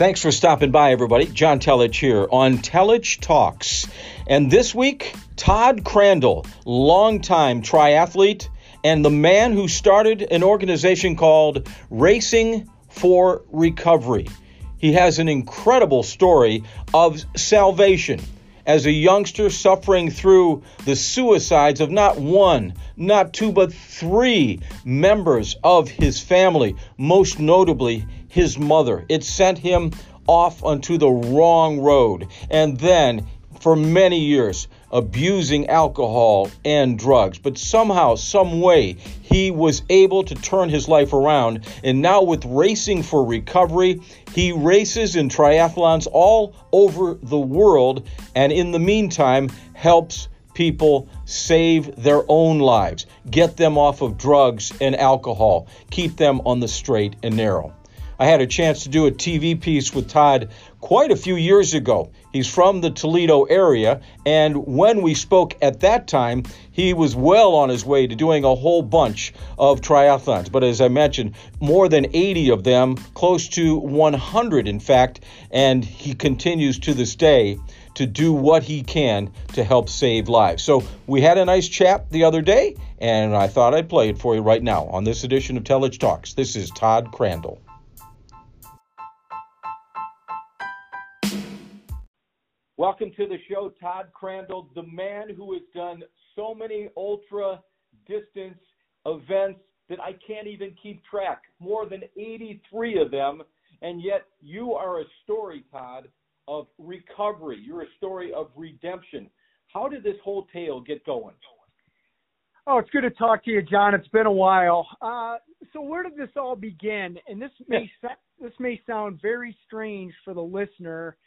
Thanks for stopping by, everybody. John Telich here on Telich Talks. And this week, Todd Crandall, longtime triathlete and the man who started an organization called Racing for Recovery. He has an incredible story of salvation as a youngster suffering through the suicides of not one, not two, but three members of his family, most notably his mother. It sent him off onto the wrong road. And then for many years, abusing alcohol and drugs. But somehow, some way, he was able to turn his life around. And now with Racing for Recovery, he races in triathlons all over the world, and in the meantime, helps people save their own lives, get them off of drugs and alcohol, keep them on the straight and narrow. I had a chance to do a TV piece with Todd quite a few years ago. He's from the Toledo area, and when we spoke at that time, he was well on his way to doing a whole bunch of triathlons. But as I mentioned, more than 80 of them, close to 100 in fact, and he continues to this day to do what he can to help save lives. So we had a nice chat the other day, and I thought I'd play it for you right now on this edition of Telich Talks. This is Todd Crandall. Welcome to the show, Todd Crandall, the man who has done so many ultra-distance events that I can't even keep track, more than 83 of them, and yet you are a story, Todd, of recovery. You're a story of redemption. How did this whole tale get going? Oh, it's good to talk to you, John. It's been a while. So where did this all begin? And this may sound very strange for the listener,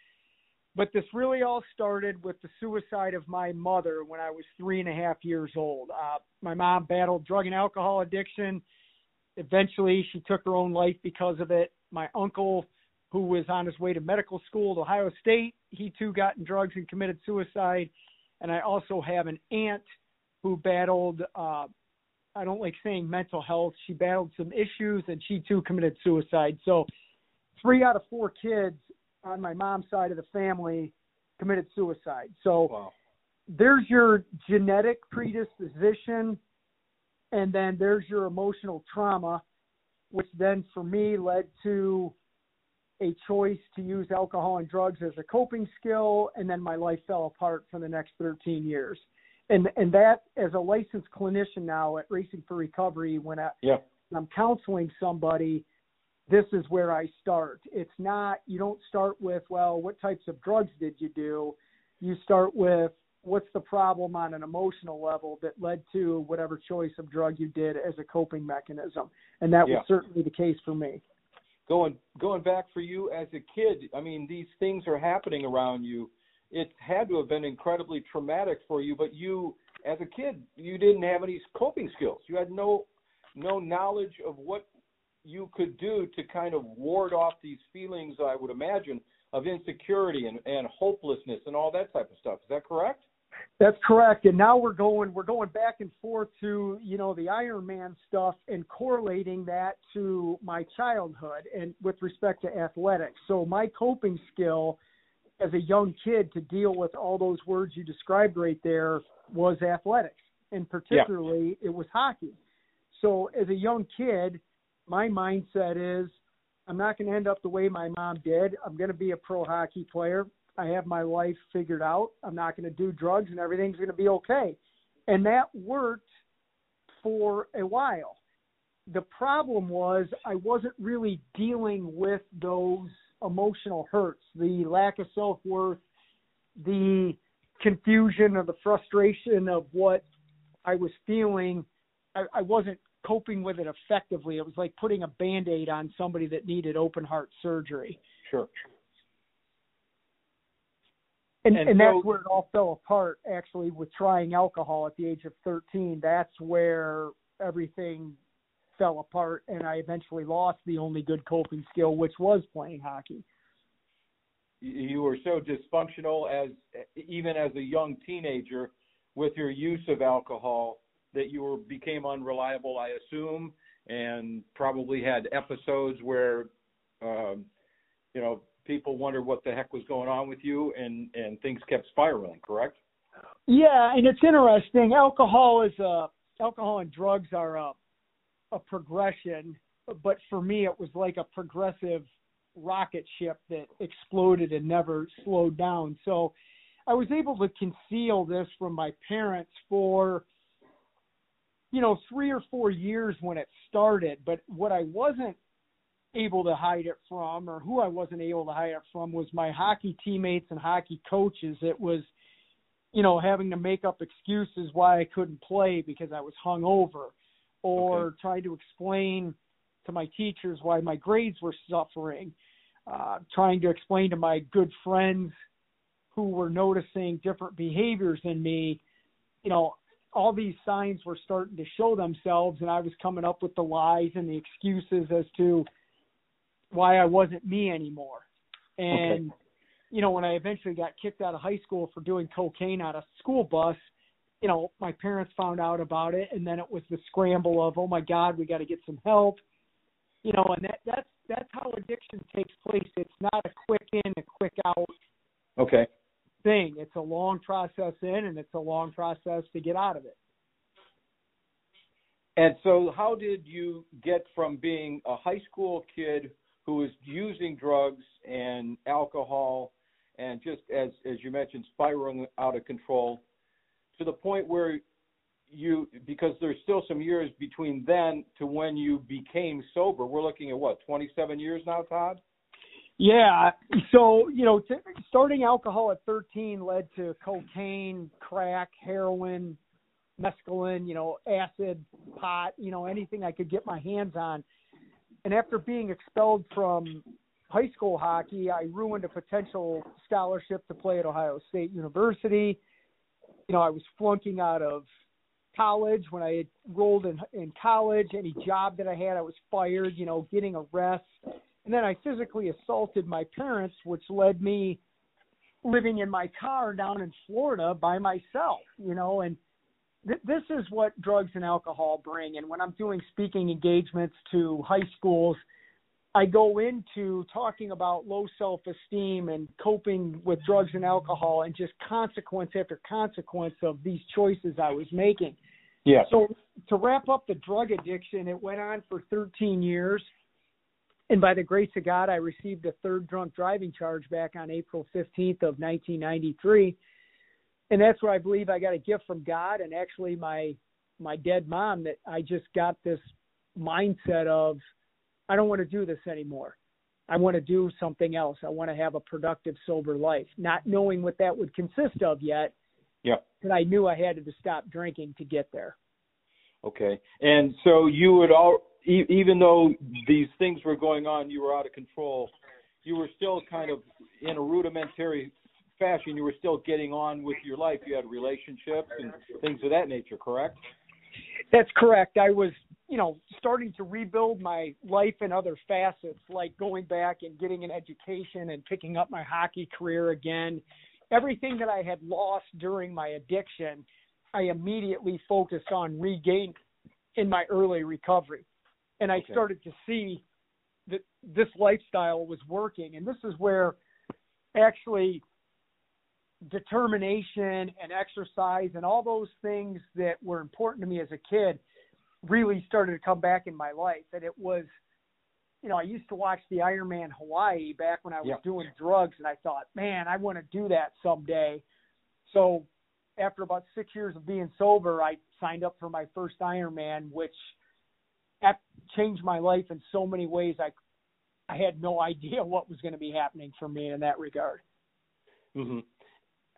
but this really all started with the suicide of my mother when I was 3.5 years old. My mom battled drug and alcohol addiction. Eventually, she took her own life because of it. My uncle, who was on his way to medical school at Ohio State, he too got in drugs and committed suicide. And I also have an aunt who battled, I don't like saying mental health. She battled some issues, and she too committed suicide. So 3 out of 4 kids on my mom's side of the family committed suicide. So wow. There's your genetic predisposition, and then there's your emotional trauma, which then for me led to a choice to use alcohol and drugs as a coping skill. And then my life fell apart for the next 13 years. And that, as a licensed clinician now at Racing for Recovery, when I'm counseling somebody, this is where I start. It's not, you don't start with, well, what types of drugs did you do? You start with, what's the problem on an emotional level that led to whatever choice of drug you did as a coping mechanism? And that was certainly the case for me. Going back for you as a kid, I mean, these things are happening around you. It had to have been incredibly traumatic for you, but you, as a kid, you didn't have any coping skills. You had no knowledge of what you could do to kind of ward off these feelings, I would imagine, of insecurity and hopelessness and all that type of stuff. Is that correct? That's correct. And now we're going back and forth to, you know, the Ironman stuff and correlating that to my childhood and with respect to athletics. So my coping skill as a young kid to deal with all those words you described right there was athletics. And particularly it was hockey. So as a young kid, my mindset is, I'm not going to end up the way my mom did. I'm going to be a pro hockey player. I have my life figured out. I'm not going to do drugs, and everything's going to be okay. And that worked for a while. The problem was I wasn't really dealing with those emotional hurts, the lack of self-worth, the confusion or the frustration of what I was feeling. I wasn't coping with it effectively. It was like putting a Band-Aid on somebody that needed open heart surgery. Sure. And so, that's where it all fell apart, actually, with trying alcohol at the age of 13. That's where everything fell apart, and I eventually lost the only good coping skill, which was playing hockey. You were so dysfunctional even as a young teenager with your use of alcohol that you became unreliable, I assume, and probably had episodes where, people wondered what the heck was going on with you, and things kept spiraling, correct? Yeah, and it's interesting. Alcohol and drugs are a progression, but for me it was like a progressive rocket ship that exploded and never slowed down. So I was able to conceal this from my parents for, 3 or 4 years when it started. But what I wasn't able to hide it from, or who I wasn't able to hide it from, was my hockey teammates and hockey coaches. It was, having to make up excuses why I couldn't play because I was hungover, or okay, trying to explain to my teachers why my grades were suffering, trying to explain to my good friends who were noticing different behaviors in me. All these signs were starting to show themselves, and I was coming up with the lies and the excuses as to why I wasn't me anymore. And, okay, when I eventually got kicked out of high school for doing cocaine on a school bus, my parents found out about it, and then it was the scramble of, oh my God, we got to get some help. And that's how addiction takes place. It's not a quick in, a quick out okay thing. It's a long process in, and it's a long process to get out of it. And so how did you get from being a high school kid who was using drugs and alcohol and just, as you mentioned, spiraling out of control, to the point where you, because there's still some years between then to when you became sober, we're looking at what, 27 years now, Todd? Yeah. So, starting alcohol at 13 led to cocaine, crack, heroin, mescaline, acid, pot, anything I could get my hands on. And after being expelled from high school hockey, I ruined a potential scholarship to play at Ohio State University. I was flunking out of college. When I enrolled in college, any job that I had, I was fired, getting arrests. And then I physically assaulted my parents, which led me living in my car down in Florida by myself, and this is what drugs and alcohol bring. And when I'm doing speaking engagements to high schools, I go into talking about low self-esteem and coping with drugs and alcohol, and just consequence after consequence of these choices I was making. Yeah. So to wrap up the drug addiction, it went on for 13 years. And by the grace of God, I received a third drunk driving charge back on April 15th of 1993. And that's where I believe I got a gift from God, and actually my dead mom, that I just got this mindset of, I don't want to do this anymore. I want to do something else. I want to have a productive, sober life, not knowing what that would consist of yet. Yeah. And I knew I had to stop drinking to get there. Okay. And so you would even though these things were going on, you were out of control, you were still kind of in a rudimentary fashion. You were still getting on with your life. You had relationships and things of that nature, correct? That's correct. I was, starting to rebuild my life in other facets, like going back and getting an education and picking up my hockey career again. Everything that I had lost during my addiction, I immediately focused on regaining in my early recovery. And I started to see that this lifestyle was working. And this is where actually determination and exercise and all those things that were important to me as a kid really started to come back in my life. And it was, I used to watch the Ironman Hawaii back when I was doing drugs, and I thought, man, I want to do that someday. So after about 6 years of being sober, I signed up for my first Ironman, which changed my life in so many ways. I had no idea what was going to be happening for me in that regard. Mm-hmm.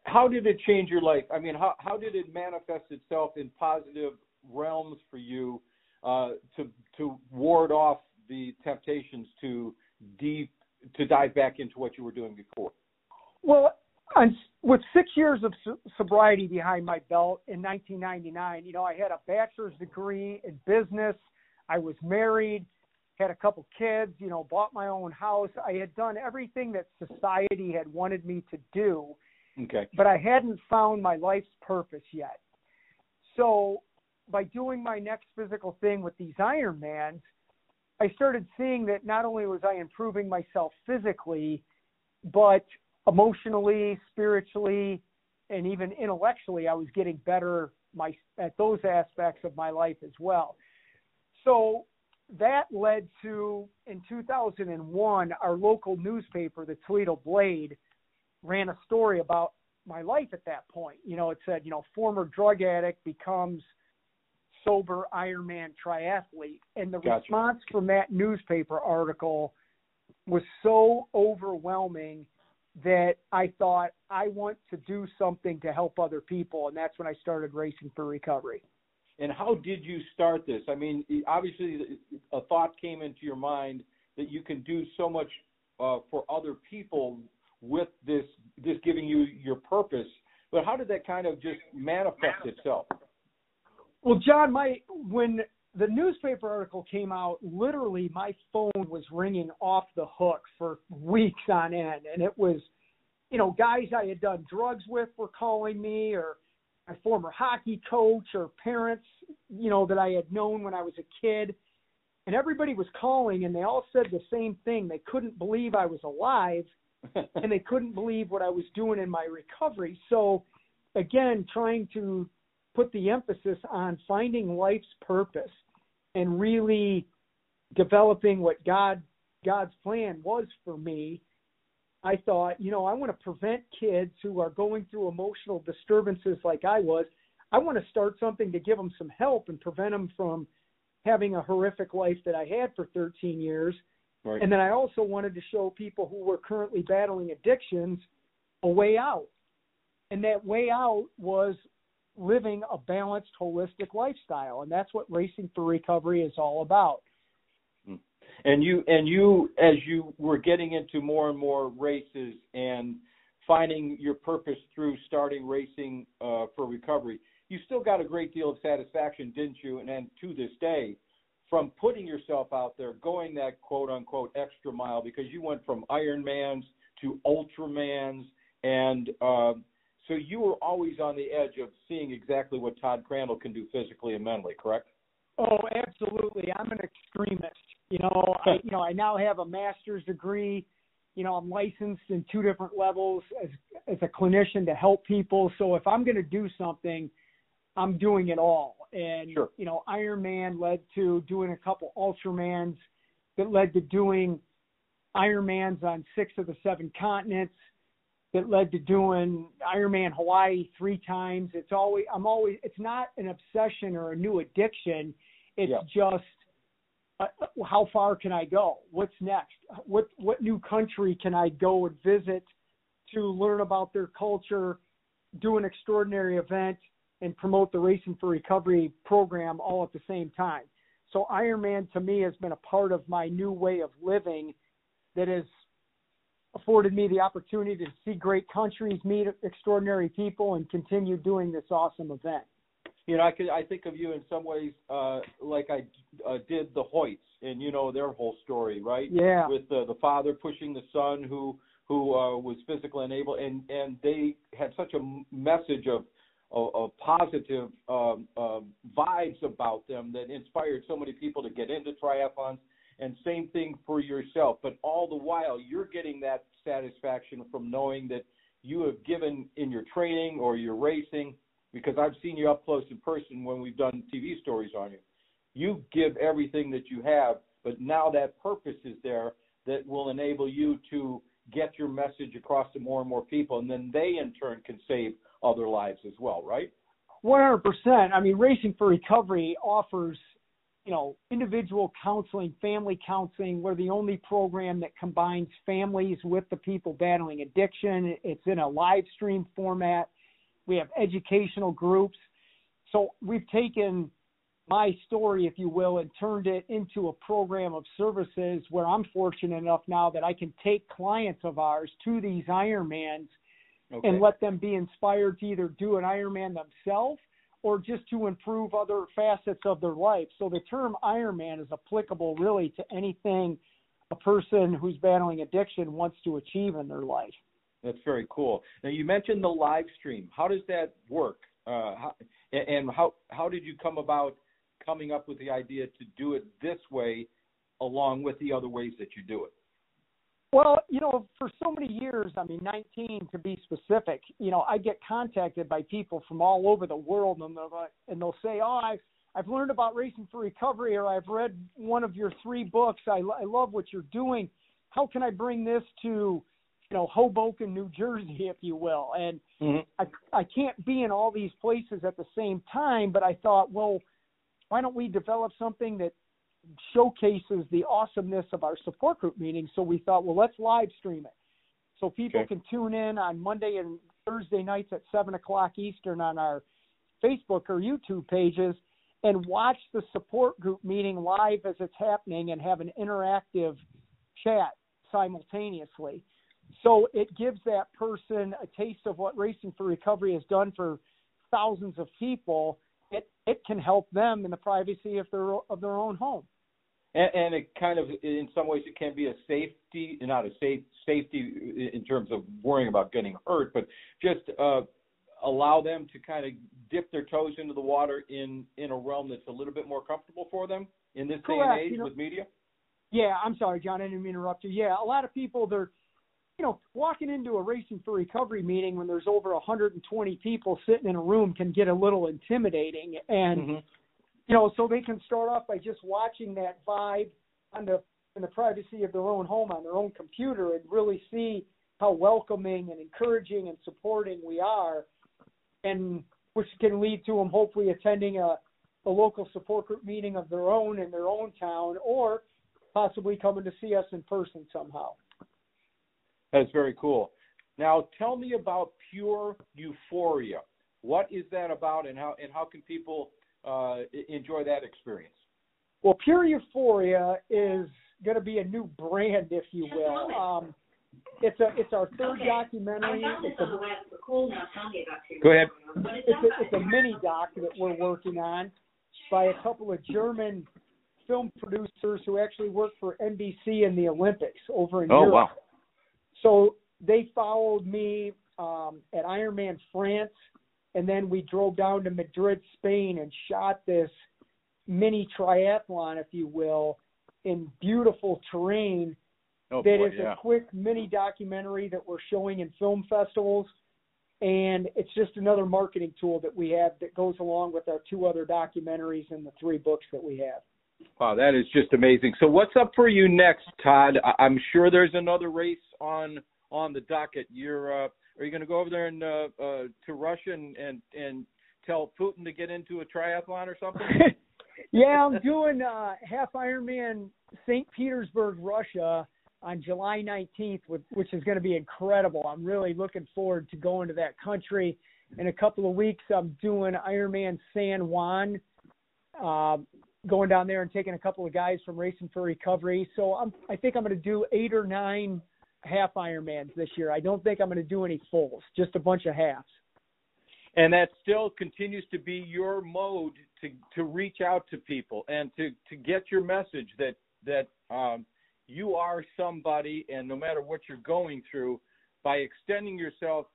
How did it change your life? I mean, how did it manifest itself in positive realms for you to ward off the temptations to dive back into what you were doing before? Well, with 6 years of sobriety behind my belt in 1999, I had a bachelor's degree in business. I was married, had a couple kids, bought my own house. I had done everything that society had wanted me to do, okay, but I hadn't found my life's purpose yet. So by doing my next physical thing with these Ironmans, I started seeing that not only was I improving myself physically, but emotionally, spiritually, and even intellectually, I was getting better at those aspects of my life as well. So that led to, in 2001, our local newspaper, the Toledo Blade, ran a story about my life at that point. You know, it said, you know, former drug addict becomes sober Ironman triathlete. And the Gotcha. Response from that newspaper article was so overwhelming that I thought, I want to do something to help other people. And that's when I started Racing for Recovery. And how did you start this? I mean, obviously a thought came into your mind that you can do so much for other people with this giving you your purpose. But how did that kind of just manifest itself? Well, John, when the newspaper article came out, literally my phone was ringing off the hook for weeks on end. And it was, you know, guys I had done drugs with were calling me, or my former hockey coach, or parents, you know, that I had known when I was a kid. And everybody was calling, and they all said the same thing. They couldn't believe I was alive, and they couldn't believe what I was doing in my recovery. So, again, trying to put the emphasis on finding life's purpose and really developing what God's plan was for me, I thought, you know, I want to prevent kids who are going through emotional disturbances like I was. I want to start something to give them some help and prevent them from having a horrific life that I had for 13 years. Right. And then I also wanted to show people who were currently battling addictions a way out. And that way out was living a balanced, holistic lifestyle. And that's what Racing for Recovery is all about. And you, as you were getting into more and more races and finding your purpose through starting Racing for Recovery, you still got a great deal of satisfaction, didn't you? And to this day, from putting yourself out there, going that quote-unquote extra mile, because you went from Ironmans to Ultramans, and so you were always on the edge of seeing exactly what Todd Crandall can do physically and mentally, correct? Oh, absolutely. I'm an extremist. You know, I now have a master's degree. You know, I'm licensed in 2 different levels as a clinician to help people. So if I'm going to do something, I'm doing it all. And, sure. You know, Ironman led to doing a couple Ultramans that led to doing Ironmans on 6 of the 7 continents. That led to doing Ironman Hawaii 3 times. It's not an obsession or a new addiction. It's just how far can I go? What's next? What new country can I go and visit to learn about their culture, do an extraordinary event, and promote the Racing for Recovery program all at the same time. So Ironman to me has been a part of my new way of living that is afforded me the opportunity to see great countries, meet extraordinary people, and continue doing this awesome event. You know, I think of you in some ways like I did the Hoyts, and you know their whole story, right? Yeah. With the father pushing the son who was physically unable, and they had such a message of positive vibes about them that inspired so many people to get into triathlons. And same thing for yourself. But all the while, you're getting that satisfaction from knowing that you have given in your training or your racing, because I've seen you up close in person when we've done TV stories on you. You give everything that you have, but now that purpose is there that will enable you to get your message across to more and more people, and then they in turn can save other lives as well, right? 100%. I mean, Racing for Recovery offers – you know, individual counseling, family counseling. We're the only program that combines families with the people battling addiction. It's in a live stream format. We have educational groups. So we've taken my story, if you will, and turned it into a program of services where I'm fortunate enough now that I can take clients of ours to these Ironmans and let them be inspired to either do an Ironman themselves or just to improve other facets of their life. So the term Ironman is applicable really to anything a person who's battling addiction wants to achieve in their life. That's very cool. Now you mentioned the live stream. How does that work? How did you come up with the idea to do it this way along with the other ways that you do it? Well, you know, for so many years, I mean, 19 to be specific, you know, I get contacted by people from all over the world, and they'll say, oh, I've learned about Racing for Recovery, or I've read one of your three books. I love what you're doing. How can I bring this to, you know, Hoboken, New Jersey, if you will? And I can't be in all these places at the same time, but I thought, well, why don't we develop something that showcases the awesomeness of our support group meetings? So we thought, well, let's live stream it so people can tune in on Monday and Thursday nights at 7 o'clock Eastern on our Facebook or YouTube pages and watch the support group meeting live as it's happening and have an interactive chat simultaneously. So it gives that person a taste of what Racing for Recovery has done for thousands of people. It can help them in the privacy of their own home. And it kind of, in some ways, it can be a safety, not a safety in terms of worrying about getting hurt, but just allow them to kind of dip their toes into the water in a realm that's a little bit more comfortable for them in this day and age, you know, with media. Yeah, I'm sorry, John, I didn't mean to interrupt you. Yeah, a lot of people, they're, you know, walking into a Racing for Recovery meeting when there's over 120 people sitting in a room can get a little intimidating. And, you know, so they can start off by just watching that vibe on the, in the privacy of their own home on their own computer and really see how welcoming and encouraging and supporting we are, and which can lead to them hopefully attending a local support group meeting of their own in their own town, or possibly coming to see us in person somehow. That's very cool. Now, tell me about Pure Euphoria. What is that about, and how can people enjoy that experience? Well, Pure Euphoria is going to be a new brand, if you will. It's our third documentary. Go ahead. It's a mini doc that we're working on by a couple of German film producers who actually work for NBC in the Olympics over in Europe. Oh, wow. So they followed me at Ironman France, and then we drove down to Madrid, Spain, and shot this mini triathlon, if you will, in beautiful terrain. A quick mini documentary that we're showing in film festivals, and it's just another marketing tool that we have that goes along with our two other documentaries and the three books that we have. Wow, that is just amazing. So what's up for you next, Todd? I'm sure there's another race on the docket. Are you going to go over there and to Russia and tell Putin to get into a triathlon or something? Yeah, I'm doing half Ironman St. Petersburg, Russia on July 19th, which is going to be incredible. I'm really looking forward to going to that country. In a couple of weeks, I'm doing Ironman San Juan, going down there and taking a couple of guys from Racing for Recovery. So I think I'm going to do 8 or 9 half Ironmans this year. I don't think I'm going to do any fulls, just a bunch of halves. And that still continues to be your mode to reach out to people and to get your message that you are somebody, and no matter what you're going through, by extending yourself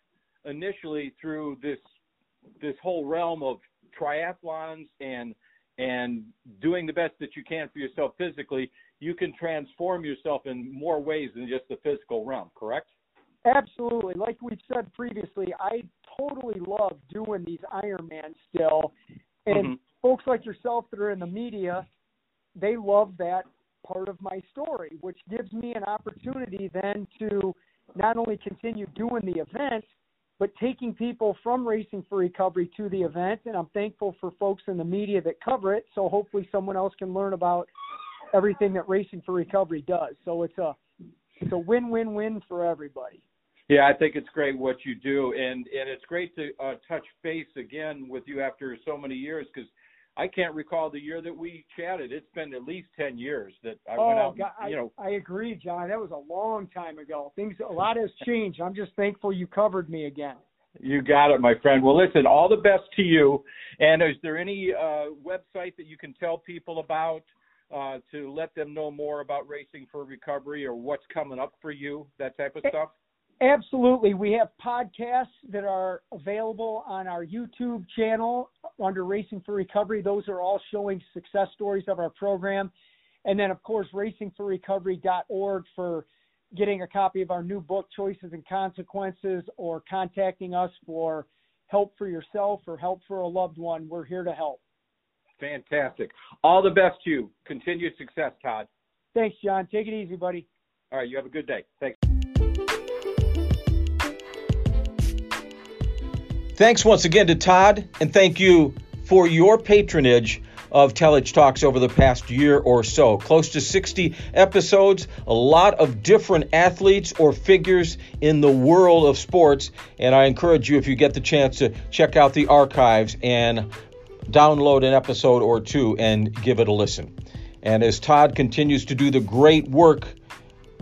initially through this whole realm of triathlons and doing the best that you can for yourself physically, you can transform yourself in more ways than just the physical realm, correct? Absolutely. Like we've said previously, I totally love doing these Ironmans still. And folks like yourself that are in the media, they love that part of my story, which gives me an opportunity then to not only continue doing the event, but taking people from Racing for Recovery to the event. And I'm thankful for folks in the media that cover it, so hopefully someone else can learn about everything that Racing for Recovery does. So it's a win-win-win for everybody. Yeah, I think it's great what you do, and it's great to touch base again with you after so many years, because I can't recall the year that we chatted. It's been at least 10 years that I went out. I agree, John. That was a long time ago. A lot has changed. I'm just thankful you covered me again. You got it, my friend. Well, listen, all the best to you. And is there any website that you can tell people about to let them know more about Racing for Recovery or what's coming up for you, that type of stuff? Absolutely. We have podcasts that are available on our YouTube channel under Racing for Recovery. Those are all showing success stories of our program. And then, of course, racingforrecovery.org for getting a copy of our new book, Choices and Consequences, or contacting us for help for yourself or help for a loved one, we're here to help. Fantastic. All the best to you. Continued success, Todd. Thanks, John. Take it easy, buddy. All right. You have a good day. Thanks. Thanks once again to Todd, and thank you for your patronage of Telich Talks over the past year or so. Close to 60 episodes, a lot of different athletes or figures in the world of sports, and I encourage you, if you get the chance, to check out the archives and download an episode or two and give it a listen. And as Todd continues to do the great work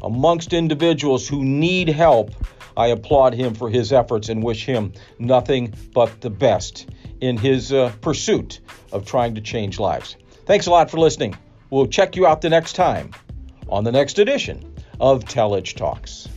amongst individuals who need help, I applaud him for his efforts and wish him nothing but the best in his pursuit of trying to change lives. Thanks a lot for listening. We'll check you out the next time on the next edition of Telich Talks.